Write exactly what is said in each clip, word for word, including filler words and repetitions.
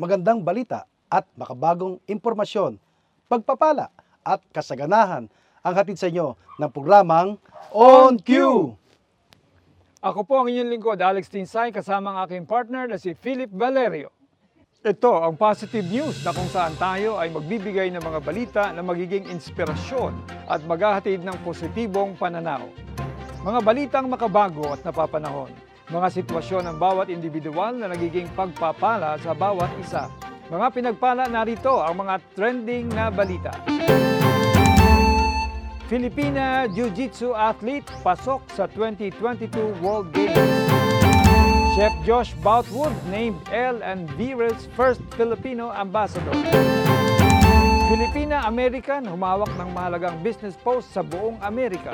magandang balita at makabagong impormasyon, pagpapala at kasaganahan ang hatid sa inyo ng programang On Cue! Ako po ang inyong lingkod, Alex Tinsay, kasama ang aking partner na si Philip Valerio. Ito ang positive news na kung saan tayo ay magbibigay ng mga balita na magiging inspirasyon at maghahatid ng positibong pananaw. Mga balitang makabago at napapanahon. Mga sitwasyon ng bawat individual na nagiging pagpapala sa bawat isa. Mga pinagpala, narito ang mga trending na balita. Filipina Jiu-Jitsu athlete pasok sa twenty twenty-two World Games. Chef Josh Boutwood named Elle Vie's first Filipino ambassador. Filipina-American humawak ng mahalagang business post sa buong Amerika.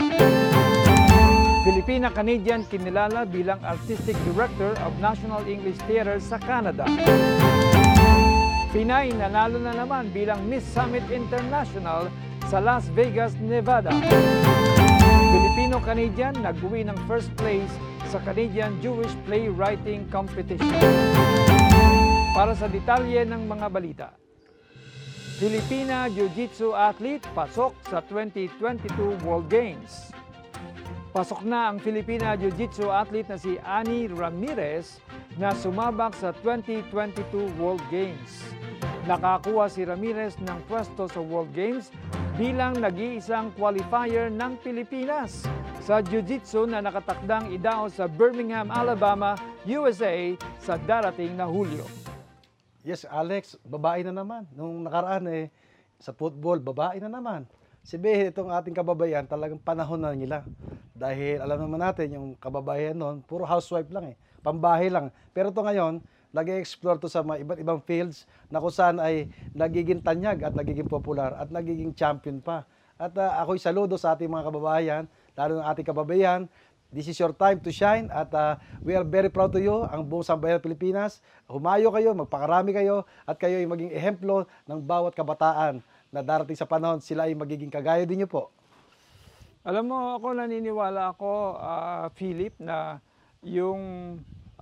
Filipina-Canadian kinilala bilang Artistic Director of National English Theatre sa Canada. Pinay nanalo na naman bilang Miss Summit International sa Las Vegas, Nevada. Filipino-Canadian nag-uwi ng first place sa Canadian Jewish Playwriting Competition. Para sa detalye ng mga balita. Filipina Jiu-Jitsu athlete pasok sa twenty twenty-two World Games. Pasok na ang Filipina Jiu-Jitsu athlete na si Annie Ramirez na sumabak sa twenty twenty-two World Games. Nakakuha si Ramirez ng pwesto sa World Games bilang nag-iisang qualifier ng Pilipinas sa Jiu-Jitsu na nakatakdang idaos sa Birmingham, Alabama, U S A sa darating na Hulyo. Yes, Alex, babae na naman. Nung nakaraan eh, sa football, babae na naman. Sabihin, itong ating kababayan, talagang panahon na nila. Dahil alam naman natin, yung kababayan noon, puro housewife lang eh, pambahay lang. Pero ito ngayon, nag-explore to sa mga iba't ibang fields na kung saan ay nagiging tanyag at nagiging popular at nagiging champion pa. At uh, ako'y saludo sa ating mga kababayan, lalo ng ating kababayan. This is your time to shine at uh, we are very proud to you, ang buong sambayan ng Pilipinas. Humayo kayo, magpakarami kayo at kayo ay maging ehemplo ng bawat kabataan na darating sa panahon. Sila ay magiging kagaya din niyo po. Alam mo, ako naniniwala ako, uh, Philip, na yung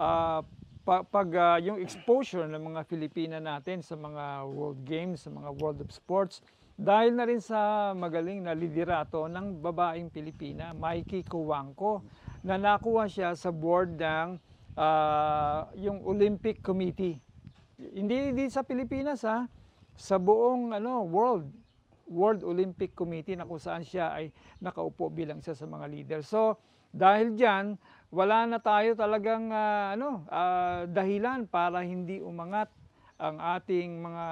uh, pag uh, yung exposure ng mga Filipina natin sa mga World Games, sa mga World of Sports, dahil na rin sa magaling na liderato ng babaeng Pilipina, Mikey Cuanco, na nakuha siya sa board ng uh, yung Olympic Committee. Hindi din sa Pilipinas, ha? Sa buong ano, world, World Olympic Committee na kung saan siya ay nakaupo bilang isa sa mga leader. So, dahil dyan, wala na tayo talagang uh, ano, uh, dahilan para hindi umangat ang ating mga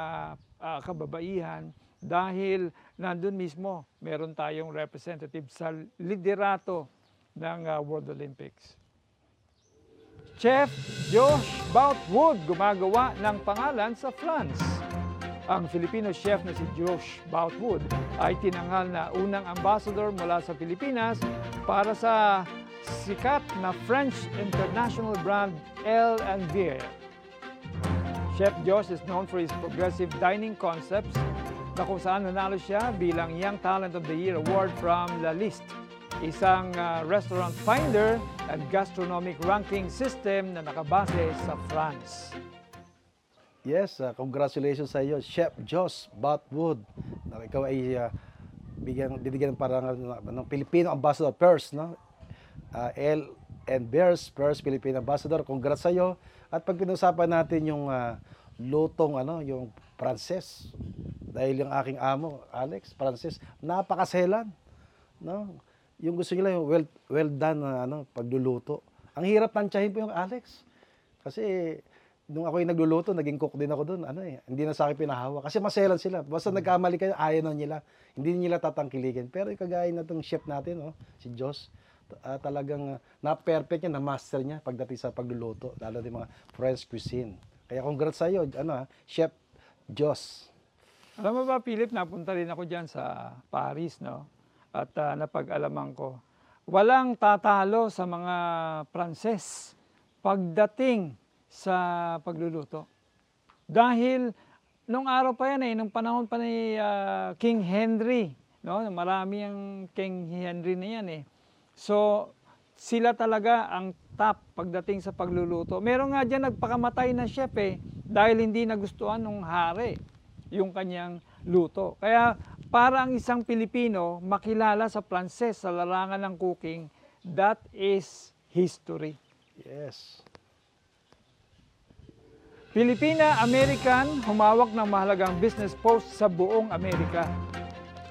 uh, kababaihan. Dahil nandun mismo, meron tayong representative sa liderato ng uh, World Olympics. Chef Josh Boutwood gumagawa ng pangalan sa France. Ang Filipino chef na si Josh Boutwood ay tinanghal na unang ambassador mula sa Pilipinas para sa sikat na French international brand Elle Vie. Chef Josh is known for his progressive dining concepts na kung saan nanalo siya bilang Young Talent of the Year Award from La Liste, isang uh, restaurant finder at gastronomic ranking system na nakabase sa France. Yes, uh, congratulations sa iyo, Chef Josh Boutwood. Na ikaw ay uh, bigyan, bibigyan parang ng Filipino Ambassador Purse, no? Uh, Elle Vie's Purse Filipino Ambassador. Congrats sa iyo. At pag pinag-usapan natin yung uh, lutong, ano, yung Frances. Dahil yung aking amo, Alex, Frances, napakaselan. No? Yung gusto nila, yung well, well done na ano, pagluluto. Ang hirap tantyahin po yung Alex. Kasi nung ako yung nagluluto, naging cook din ako doon. Ano eh, hindi na sa akin pinahawa. Kasi maselan sila. Basta nagkamali kayo, ayaw na nila. Hindi nila tatangkilikin. Pero kagaya na itong chef natin, oh, si Josh, uh, talagang uh, na-perfect niya, na-master niya pagdating sa pagluluto. Lalo din mga French cuisine. Kaya congrats sa iyo, ano, Chef Josh. Alam mo ba, Philip, napunta rin ako dyan sa Paris, no? At uh, napag-alaman ko, walang tatalo sa mga Pranses pagdating sa pagluluto. Dahil nung araw pa yan, eh, nung panahon pa ni uh, King Henry, no? Marami ang King Henry na yan, eh. So, sila talaga ang top pagdating sa pagluluto. Meron nga dyan nagpakamatay na chef eh, dahil hindi nagustuhan ng hari yung kanyang luto. Kaya para ang isang Pilipino makilala sa Pranses sa larangan ng cooking, that is history. Yes. Filipina-American humawak ng mahalagang business post sa buong Amerika.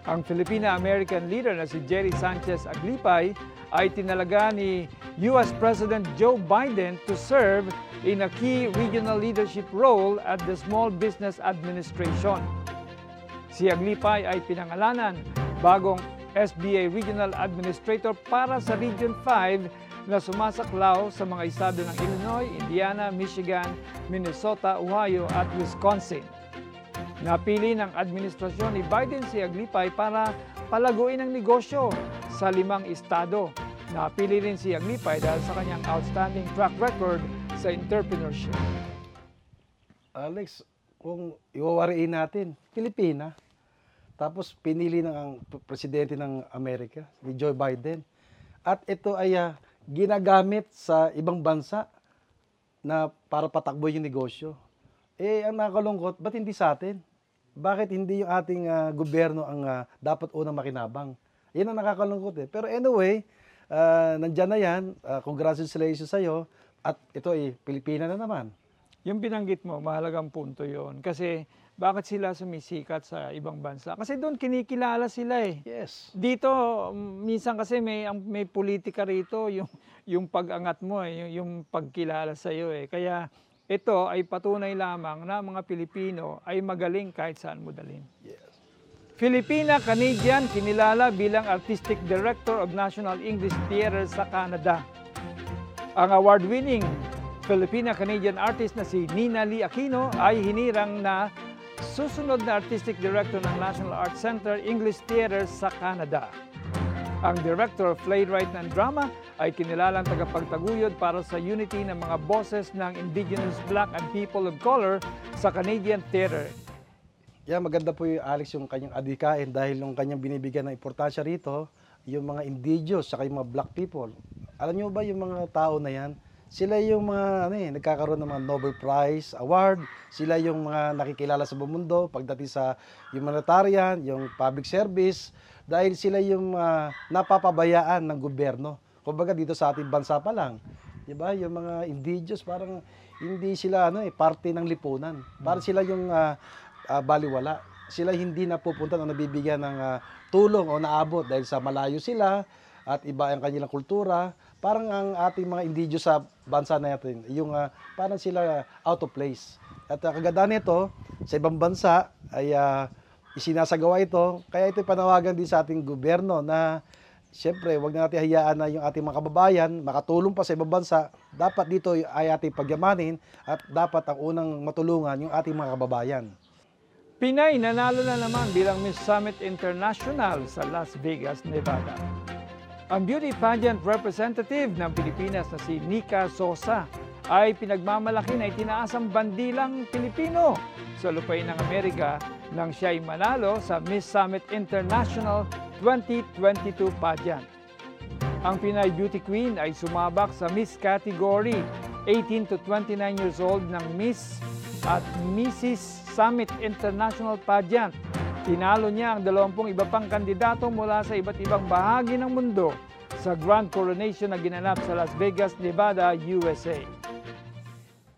Ang Filipina-American leader na si Jerry Sanchez Aglipay ay tinalaga ni U S President Joe Biden to serve in a key regional leadership role at the Small Business Administration. Si Aglipay ay pinangalanan bagong S B A Regional Administrator para sa Region five na sumasaklaw sa mga estado ng Illinois, Indiana, Michigan, Minnesota, Ohio at Wisconsin. Napili ng administrasyon ni Biden si Aglipay para palaguin ang negosyo sa limang estado. Napili rin si Aglipay dahil sa kanyang outstanding track record sa entrepreneurship. Alex, kung iwawariin natin, Pilipina, tapos pinili ng ang presidente ng Amerika, ni Joe Biden, at ito ay uh, ginagamit sa ibang bansa na para patakboy yung negosyo. Eh, ang nakakalungkot, ba't hindi sa atin? Bakit hindi yung ating uh, gobyerno ang uh, dapat unang makinabang? Yan ang nakakalungkot eh. Pero anyway, uh, nandyan na yan. Uh, congratulations sa'yo. At ito ay eh, Pilipina na naman. Yung binanggit mo, mahalagang punto yon. Kasi bakit sila sumisikat sa ibang bansa? Kasi doon kinikilala sila eh. Yes. Dito, minsan kasi may, may politika rito, yung, yung pag-angat mo eh, yung, yung pagkilala sa'yo eh. Kaya ito ay patunay lamang na mga Pilipino ay magaling kahit saan mo dalhin. Yes. Filipina-Canadian, kinilala bilang Artistic Director of National English Theatre sa Canada. Ang award-winning Filipina-Canadian artist na si Nina Lee Aquino ay hinirang na susunod na Artistic Director ng National Arts Center English Theatre sa Canada. Ang Director of Playwright and Drama ay kinilalang tagapagtaguyod para sa unity ng mga boses ng Indigenous, Black and People of Color sa Canadian Theatre. Yeah, maganda po yung Alex yung kanyang adikain dahil yung kanyang binibigyan ng importansya rito, yung mga Indigenous saka yung mga Black people. Alam nyo ba yung mga tao na yan? Sila yung mga ano eh, nagkakaroon ng mga Nobel Prize Award. Sila yung mga nakikilala sa buong mundo pagdating sa humanitarian, yung public service. Dahil sila yung uh, napapabayaan ng gobyerno. Kumbaga dito sa ating bansa pa lang. Diba? Yung mga indigenous parang hindi sila ano, eh, parte ng lipunan. Parang sila yung uh, uh, baliwala. Sila hindi napupunta o nabibigyan ng uh, tulong o naabot dahil sa malayo sila at iba ang kanilang kultura. Parang ang ating mga indigenous sa bansa natin, yung uh, parang sila out of place. At uh, kagandaan nito, sa ibang bansa ay uh, isinasagawa ito. Kaya ito panawagan din sa ating gobyerno na siyempre huwag na natin hayaan na yung ating mga kababayan makatulong pa sa ibang bansa. Dapat dito ay ating pagyamanin at dapat ang unang matulungan yung ating mga kababayan. Pinay nanalo na naman bilang Miss Summit International sa Las Vegas, Nevada. Ang beauty pageant representative ng Pilipinas na si Nika Sosa ay pinagmamalaki na itinaas ang bandilang Pilipino sa lupain ng Amerika nang siya'y manalo sa Miss Summit International twenty twenty-two pageant. Ang Pinay beauty queen ay sumabak sa Miss category eighteen to twenty-nine years old ng Miss at Missus Summit International pageant. Tinalo niya ang dalawampung iba pang kandidato mula sa iba't ibang bahagi ng mundo sa Grand Coronation na ginanap sa Las Vegas, Nevada, U S A.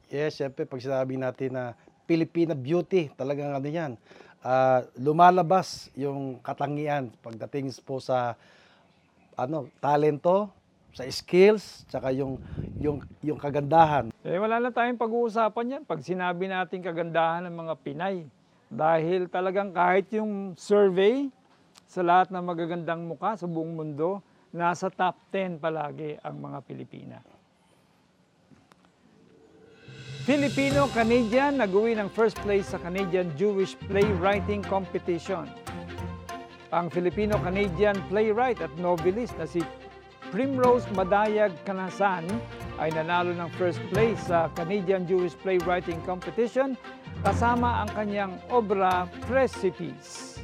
Yes, syempre, pag sinabi natin na Filipina beauty, talagang ano yan, uh, lumalabas yung katangian pagdating po sa ano, talento, sa skills, tsaka yung, yung, yung kagandahan. Eh, wala na tayong pag-uusapan yan pag sinabi natin kagandahan ng mga Pinay. Dahil talagang kahit yung survey sa lahat ng magagandang mukha sa buong mundo, nasa top ten palagi ang mga Pilipina. Filipino-Canadian nag-uwi ng first place sa Canadian Jewish Playwriting Competition. Ang Filipino-Canadian playwright at novelist na si Primrose Madayag Canasan ay nanalo ng first place sa Canadian Jewish Playwriting Competition kasama ang kanyang obra Precipice.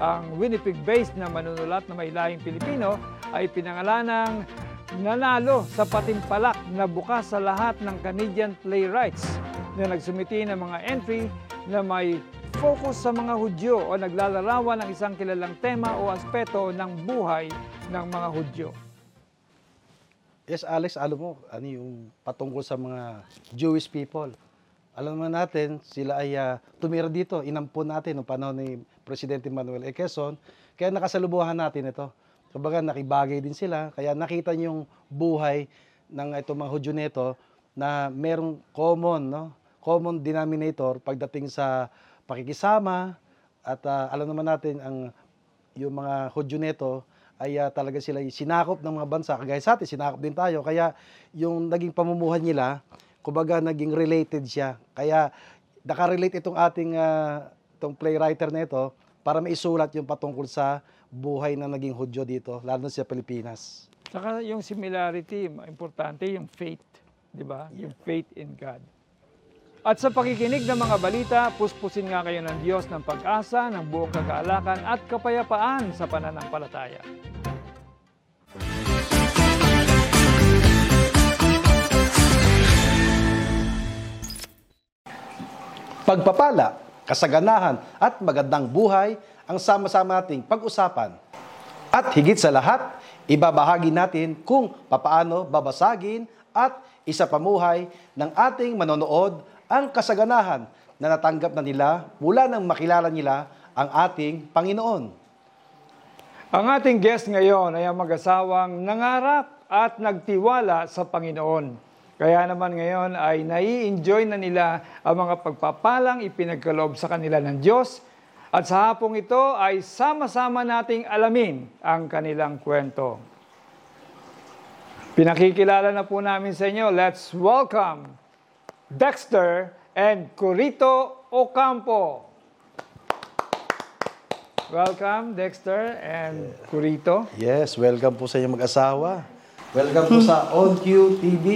Ang Winnipeg-based na manunulat na may lahing Pilipino ay pinangalan ng nanalo sa patimpalak na bukas sa lahat ng Canadian playwrights na nagsumiti ng mga entry na may focus sa mga Hudyo o naglalarawan ng isang kilalang tema o aspeto ng buhay ng mga Hudyo. Yes, Alex, alam mo, ano yung patungkol sa mga Jewish people. Alam naman natin, sila ay uh, tumira dito, inampun natin noong panahon ni Presidente Manuel E. Quezon, kaya nakasalubuhan natin ito. Kumbaga, nakibagay din sila, kaya nakita niyo yung buhay ng itong mga Hudyo neto na merong common, no? Common denominator pagdating sa pakikisama at uh, alam naman natin ang yung mga Hudyo neto ay uh, talaga sila sinakop ng mga bansa. Kagaya sa atin, sinakop din tayo. Kaya yung naging pamumuhay nila, kumbaga naging related siya. Kaya nakarelate itong ating uh, itong playwriter na ito para maisulat yung patungkol sa buhay na naging Hudyo dito, lalo na sa Pilipinas. Saka yung similarity, importante yung faith, di ba? Yeah. Yung faith in God. At sa pakikinig ng mga balita, puspusin nga kayo ng Diyos ng pag-asa, ng buong kakaalakan at kapayapaan sa pananampalataya. Pagpapala, kasaganahan at magandang buhay ang sama-sama nating pag-usapan. At higit sa lahat, ibabahagi natin kung papaano babasagin at isapamuhay ng ating manonood ang kasaganahan na natanggap na nila mula nang makilala nila ang ating Panginoon. Ang ating guest ngayon ay ang mag-asawang nangarap at nagtiwala sa Panginoon. Kaya naman ngayon ay nai-enjoy na nila ang mga pagpapalang ipinagkaloob sa kanila ng Diyos. At sa hapong ito ay sama-sama nating alamin ang kanilang kwento. Pinakikilala na po namin sa inyo, let's welcome Dexter and Corito Ocampo. Welcome Dexter and Corito. Yes, welcome po sa inyong mag-asawa. Welcome po sa On Q T V.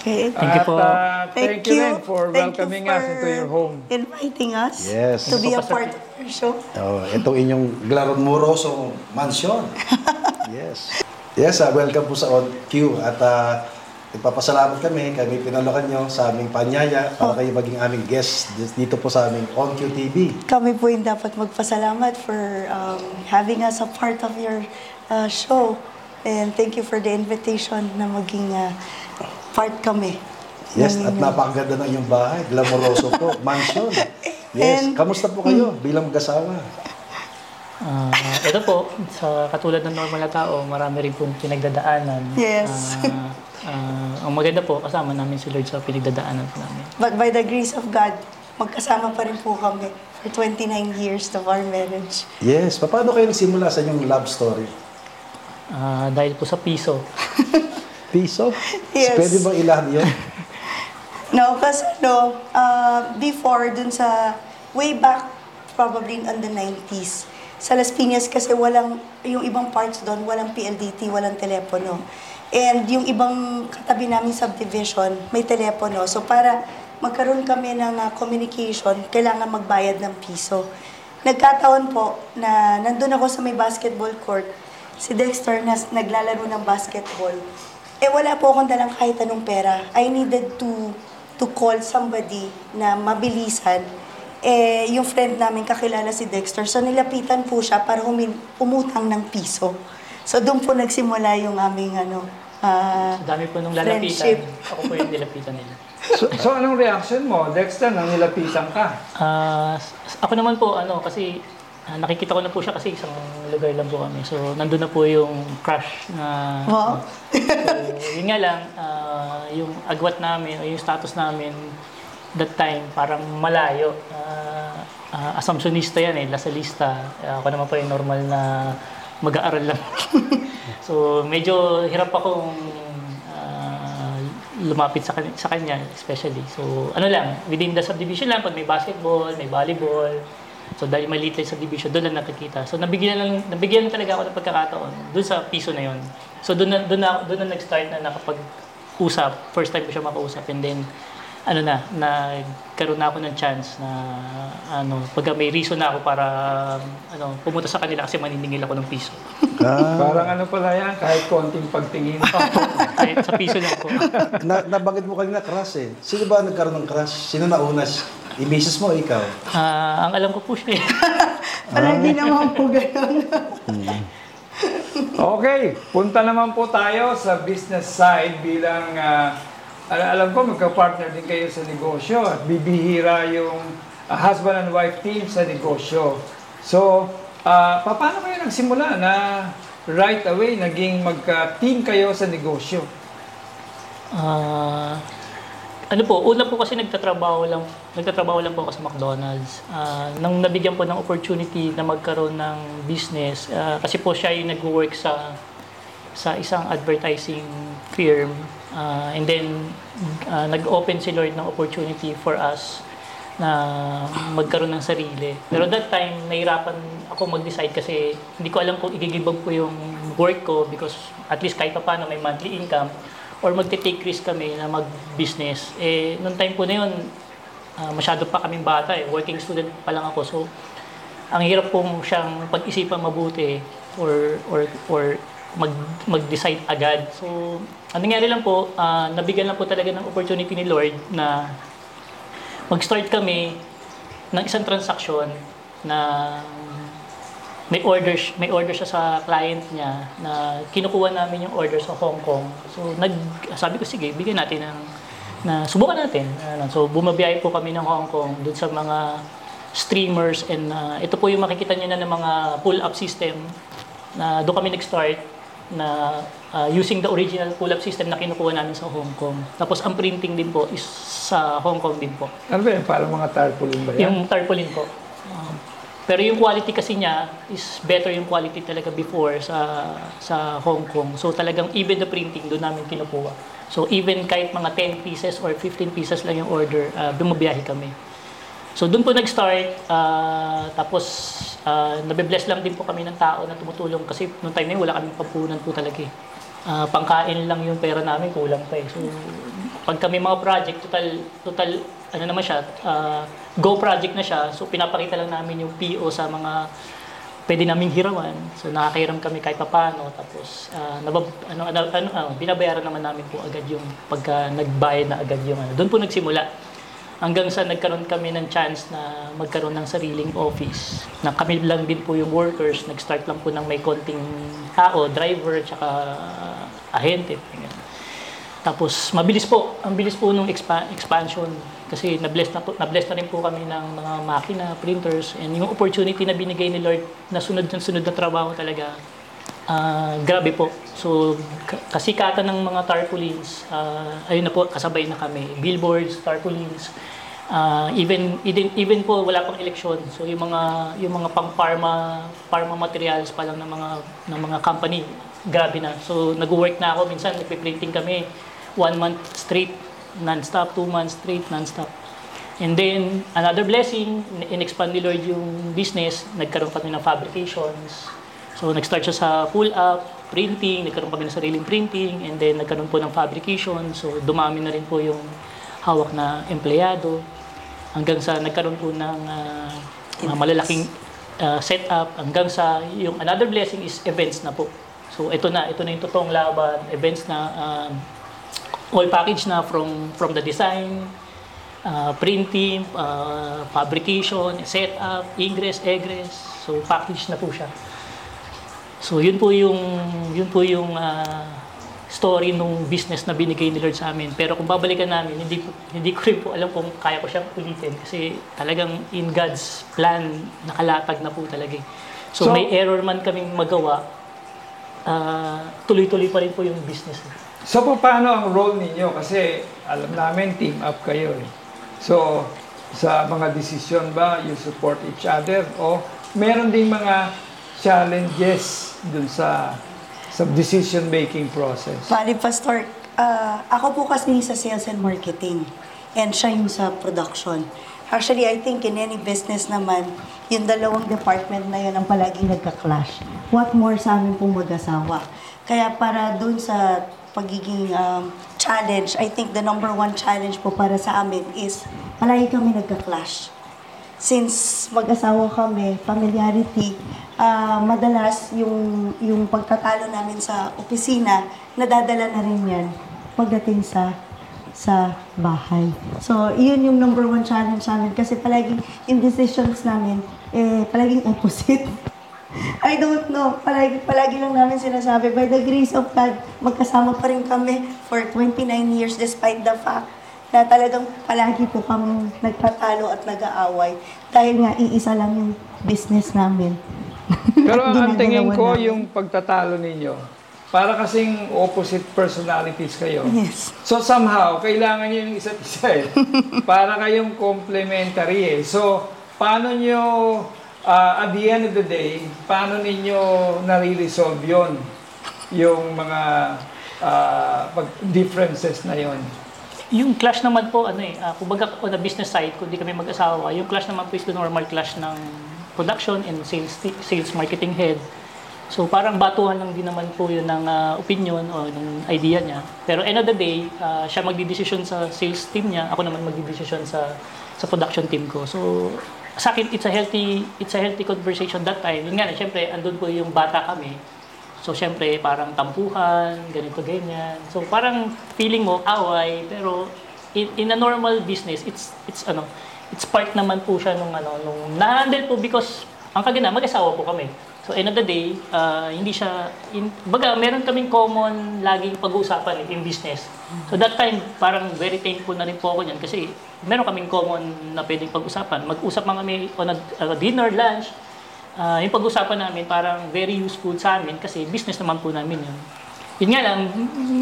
Okay. Thank you po. At, uh, thank, thank you, you for thank welcoming you for us into your home. Inviting us yes. to be a part of your show. Oh, itong inyong Glarong Moroso Mansion. Yes. Yes, uh, welcome po sa On Q. At uh, ipapasalamat kami, kami pinalakan nyo sa aming panyaya para kayo maging aming guest dito po sa aming On Q T V. Kami po yung dapat magpasalamat for um, having us a part of your uh, show. And thank you for the invitation na maging uh, part kami. Yes, at napakaganda ng iyong bahay. Glamoroso po. Mansion. Yes. And, kamusta po kayo bilang mag-asawa? Uh, ito po, sa katulad ng normal na tao, marami rin pong pinagdadaanan. Yes. Uh, uh, ang maganda po, kasama namin si Lord sa pinagdadaanan po namin. But by the grace of God, magkasama pa rin po kami for twenty-nine years of our marriage. Yes. Paano kayo nagsimula sa inyong love story? Uh, dahil po sa piso. Piso? Yes. Pwede bang ilahan yun? No, kasi no, uh, before, dun sa way back, probably on the nineties, sa Las Piñas kasi walang, yung ibang parts doon, walang P L D T, walang telepono. And yung ibang katabi namin subdivision, may telepono. So para magkaroon kami ng uh, communication, kailangan magbayad ng piso. Nagkataon po na nandun ako sa may basketball court, si Dexter na naglalaro ng basketball. Eh wala po akong dalang kahit anong pera. I needed to to call somebody na mabilisan. Eh yung friend namin kakilala si Dexter. So nilapitan po siya para umutang ng piso. So doon po nagsimula yung aming ano, uh, so, dami po nung lalapitan. Ako po yung nilapitan nila. So, so anong reaction mo, Dexter, nang nilapitan ka? Uh, ako naman po ano kasi Uh, nakikita ko na po siya kasi isang lugar lang po kami. So, nandun na po yung crush na... Wow. So, yun nga lang, uh, yung agwat namin o yung status namin that time, parang malayo. Uh, uh, assumptionista yan eh, lasalista. Uh, ako naman po yung normal na mag-aaral lang. So, medyo hirap akong uh, lumapit sa, kan sa kanya, especially. So, ano lang, within the subdivision lang, pag may basketball, may volleyball. So dahil maliit lang sa division, doon lang nakikita. So nabigyan lang, nabigyan lang talaga ako ng pagkakataon doon sa piso na yon. So doon na, doon na, doon na nag-start na nakapag-usap. First time ko siya makausap. And then, ano na, nagkaroon na ako ng chance na, ano, pagka may reason na ako para, ano, pumunta sa kanila kasi maniningil ako ng piso. Ah. Parang ano pala yan, kahit konting pagtingin. Kahit sa piso na ako. Na, nabanggit mo kanina, crush eh. Sino ba nagkaroon ng crush? Sino nauna? I-misis mo ikaw? Ah, ang alam ko po siya eh. Parang hindi naman po gano'n. Okay, punta naman po tayo sa business side bilang... Uh, alam ko magka-partner din kayo sa negosyo at bibihira yung uh, husband and wife team sa negosyo. So, uh, paano kayo nagsimula na right away naging magka-team kayo sa negosyo? Uh, ano po, una po kasi nagtatrabaho lang, nagtatrabaho lang po ako sa McDonald's. Uh, nang nabigyan po ng opportunity na magkaroon ng business, uh, kasi po siya yung nag-work sa sa isang advertising firm. Uh, and then, uh, nag-open si Lord ng opportunity for us na magkaroon ng sarili. Pero that time, nahirapan ako mag-decide kasi hindi ko alam kung i-give up ko yung work ko because at least kahit pa paano may monthly income or magte-take risk kami na mag-business. Eh, noong time po na yun, uh, masyado pa kaming bata eh. Working student pa lang ako. So, ang hirap pong siyang pag-isipan mabuti or or or mag mag-decide agad. So, ang nangyari lang po, uh, nabigyan lang po talaga ng opportunity ni Lord na mag-start kami ng isang transaksyon na may order, may order siya sa client niya na kinukuha namin yung order sa Hong Kong. So, nag, sabi ko, sige, bigyan natin ng, na subukan natin. So, bumabiyahe po kami ng Hong Kong doon sa mga streamers and uh, ito po yung makikita niyo na ng mga pull-up system na doon kami nag-start na uh, using the original pull-up system na kinukuha namin sa Hong Kong. Tapos ang printing din po is sa Hong Kong din po. Ano ba yan? Parang mga tarpaulin ba yan? Yung tarpaulin po. Uh, pero yung quality kasi niya is better yung quality talaga before sa sa Hong Kong. So talagang even the printing doon namin kinukuha. So even kahit mga ten pieces or fifteen pieces lang yung order, uh, bumabiyahe kami. So doon po nag-start, uh, tapos uh, nabibless lang din po kami ng tao na tumutulong kasi noong time na yun, wala kaming pampunan po talaga eh. Uh, pangkain lang yung pera namin, kulang pa eh. So pag kami mga project, total, total ano naman siya, uh, go project na siya. So pinapakita lang namin yung P O sa mga pwede naming hiraman. So nakakahiram kami kahit papano, tapos uh, nabab, ano, ano, ano, ano, binabayaran naman namin po agad yung pagka nagbayad na agad yung ano. Doon po nagsimula. Hanggang sa nagkaroon kami ng chance na magkaroon ng sariling office. Na kami lang din po yung workers, nag-start lang po ng may konting tao, driver, tsaka uh, ahente. Tapos mabilis po, ang bilis po nung expa- expansion kasi na-bless na, po, na-bless na rin po kami ng mga makina, printers, and yung opportunity na binigay ni Lord na sunod-sunod na trabaho talaga, uh, grabe po. So, kasikatan ng mga tarpaulins, uh, ayun na po, kasabay na kami. Billboards, tarpaulins, uh, even, even, even po wala pang eleksyon. So, yung mga, yung mga pang-pharma, pharma materials pa lang ng mga, ng mga company, grabe na. So, nag-work na ako. Minsan, nagpiprinting kami one month straight, non-stop, two months straight, non-stop. And then, another blessing, in-expand ni Lord yung business, nagkaroon kami ng fabrications. So, nag-start siya sa pull-up, printing, nagkaroon kami ng sariling printing, and then nagkaroon po ng fabrication, so dumami na rin po yung hawak na empleyado, hanggang sa nagkaroon po ng uh, uh, malalaking uh, setup, hanggang sa yung another blessing is events na po. So ito na, ito na yung totoong laban, events na um, all package na from from the design, uh, printing, uh, fabrication, setup, ingress, egress, so package na po siya. So, yun po yung, yun po yung uh, story nung business na binigay ni Lord sa amin. Pero kung babalikan namin, hindi, hindi ko rin po alam kung kaya ko siyang ulitin. Kasi talagang in God's plan, nakalatag na po talaga. So, so may error man kaming magawa, uh, tuloy-tuloy pa rin po yung business. So, paano ang role ninyo? Kasi alam namin, team up kayo. Eh. So, sa mga decision ba, you support each other? O meron ding mga challenges dun sa, sa decision-making process? Bali, Pastor, uh, ako po kasi sa sales and marketing and siya yung sa production. Actually, I think in any business naman, yung dalawang department na yun ang palaging nagka-clash. What more sa amin pong mag-asawa? Kaya para dun sa pagiging um, challenge, I think the number one challenge po para sa amin is palagi kami nagka-clash. Since mag-asawa kami, familiarity, uh, madalas yung, yung pagtatalo namin sa opisina, nadadala na rin yan pagdating sa sa bahay. So, iyon yung number one challenge namin kasi palaging indecisions namin, eh, palaging opposite. I don't know. Palagi, palagi lang namin sinasabi, by the grace of God, magkasama pa rin kami for twenty-nine years despite the fact na talagang palagi po kami nagpatalo at nag-aaway dahil nga iisa lang yung business namin. Pero ang tingin ko namin, yung pagtatalo ninyo, para kasing opposite personalities kayo. Yes. So somehow, kailangan nyo yung isa't isa eh. Para kayong complementary eh. So, paano nyo... Uh, at the end of the day, paano ninyo nare-resolve yun? Yung mga uh, differences na yun? Yung clash naman po, ano eh, uh, kumbaga on the business side, kung di kami mag-asawa, yung clash naman po is the normal clash ng production and sales, sales marketing head. So parang batuhan lang din naman po yun ng uh, opinion o ng idea niya. Pero end of the day, uh, siya magdidesisyon sa sales team niya, ako naman magdidesisyon sa, sa production team ko. So, sa akin, it's a healthy, it's a healthy conversation that time. Yun nga na, siyempre, andun po yung bata kami. So, siyempre, parang tampuhan, ganito, ganyan. So, parang feeling mo, away, pero in, in a normal business, it's, it's, ano, it's part naman po siya nung, ano, nung na-handle po because, ang kagina, mag-asawa po kami. So, end of the day, uh, hindi siya, in, baga, meron kaming common laging pag-uusapan in business. So, that time, parang very thankful na rin po ako niyan kasi, meron kaming common na pwedeng pag-usapan. Mag-usap man kami on a, a dinner, lunch. Uh, yung pag-usapan namin parang very useful sa amin kasi business naman po namin yun. Yun nga lang,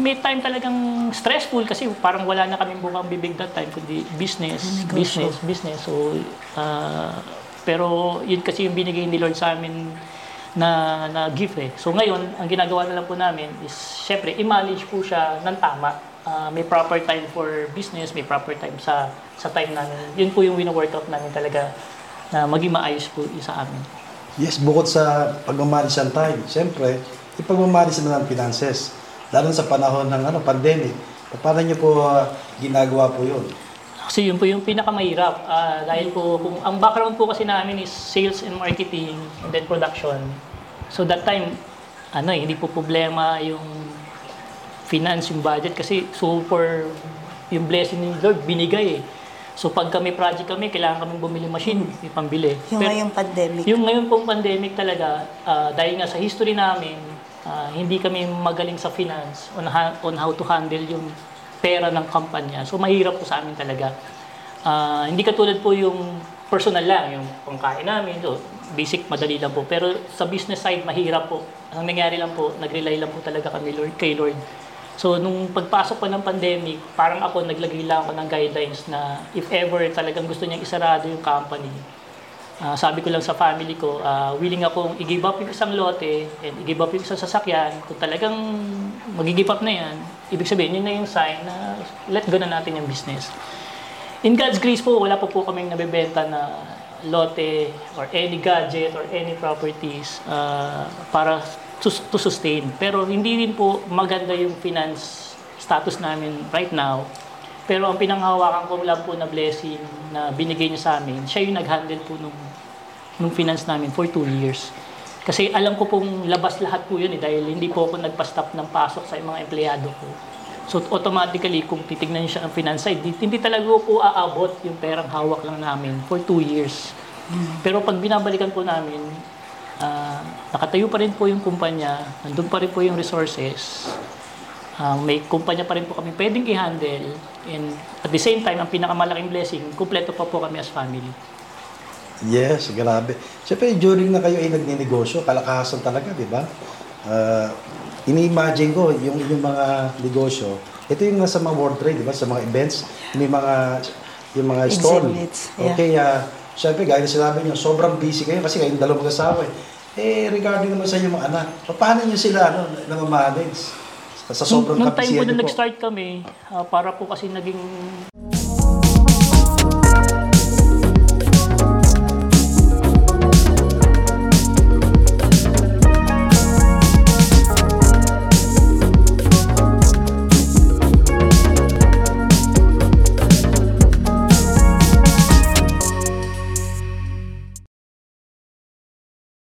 may time talagang stressful kasi parang wala na kaming bukang bibig that time kundi business, oh business, gosh. business. So, uh, pero yun kasi yung binigay ni Lord sa amin na, na gift eh. So ngayon, ang ginagawa na lang po namin is syempre, i-manage po siya ng tama. Uh, may proper time for business, may proper time sa sa time namin. Yun po yung wino-workout namin talaga na maging maayos po sa amin. Yes, bukod sa pag-manage ng time, siyempre, ipag-manage na ng finances. Lalo sa panahon ng ano, pandemic. Paano niyo po uh, ginagawa po yun? Kasi yun po yung pinakamahirap. Uh, dahil po, kung, ang background po kasi namin is sales and marketing and then production. So that time, ano eh, hindi po problema yung finance, yung budget, kasi super yung blessing ni Lord, binigay eh. So pag kami project kami, kailangan kami bumili machine, may pambili. Yung Pero, ngayong pandemic. Yung ngayon pong pandemic talaga, uh, dahil nga sa history namin, uh, hindi kami magaling sa finance on, ha- on how to handle yung pera ng kampanya. So mahirap po sa amin talaga. Uh, hindi katulad po yung personal lang, yung pangkain namin, so basic, madali lang po. Pero sa business side, mahirap po. Ang nangyari lang po, nag-rely lang po talaga kami Lord, kay Lord. So, nung pagpasok pa ng pandemic, parang ako naglagay lang ako ng guidelines na if ever talagang gusto niyang isarado yung company, uh, sabi ko lang sa family ko, uh, willing akong i-give up yung isang lote and i-give up yung isang sasakyan. Kung talagang mag-give up na yan, ibig sabihin, yun na yung sign na let go na natin yung business. In God's grace po, wala po po kaming nabibenta na lote or any gadget or any properties uh, para To, to sustain. Pero hindi rin po maganda yung finance status namin right now. Pero ang pinanghawakan ko lang po na blessing na binigay niya sa amin, siya yung nag-handle po nung, nung finance namin for two years. Kasi alam ko pong labas lahat po yun eh, dahil hindi po ako nagpa-stop ng pasok sa mga empleyado ko. So automatically, kung titignan niyo siya ang finance side, hindi talaga po aabot yung perang hawak lang namin for two years. Pero pag binabalikan po namin, Uh, nakatayo pa rin po yung kumpanya, nandun pa rin po yung resources, uh, may kumpanya pa rin po kami pwedeng i-handle, and at the same time, ang pinakamalaking blessing, kumpleto pa po kami as family. Yes, grabe. Siyempre, during na kayo ay nagninegosyo, kalakasan talaga, di ba? Uh, ini-imagine ko, yung yung mga negosyo, ito yung nasa mga world trade, di ba? Sa mga events, may mga, yung mga store. Exhibits. Yeah. Okay, uh, siyempre, gaya na sinabi niyo, sobrang busy kayo kasi kayong dalawang mag-asawa eh. Eh, regarding naman sa inyong mga anak, paano niyo sila ano, namamanage? Sa sobrang kapasya niyo po? Nung time po na nag-start kami, uh, para po kasi naging...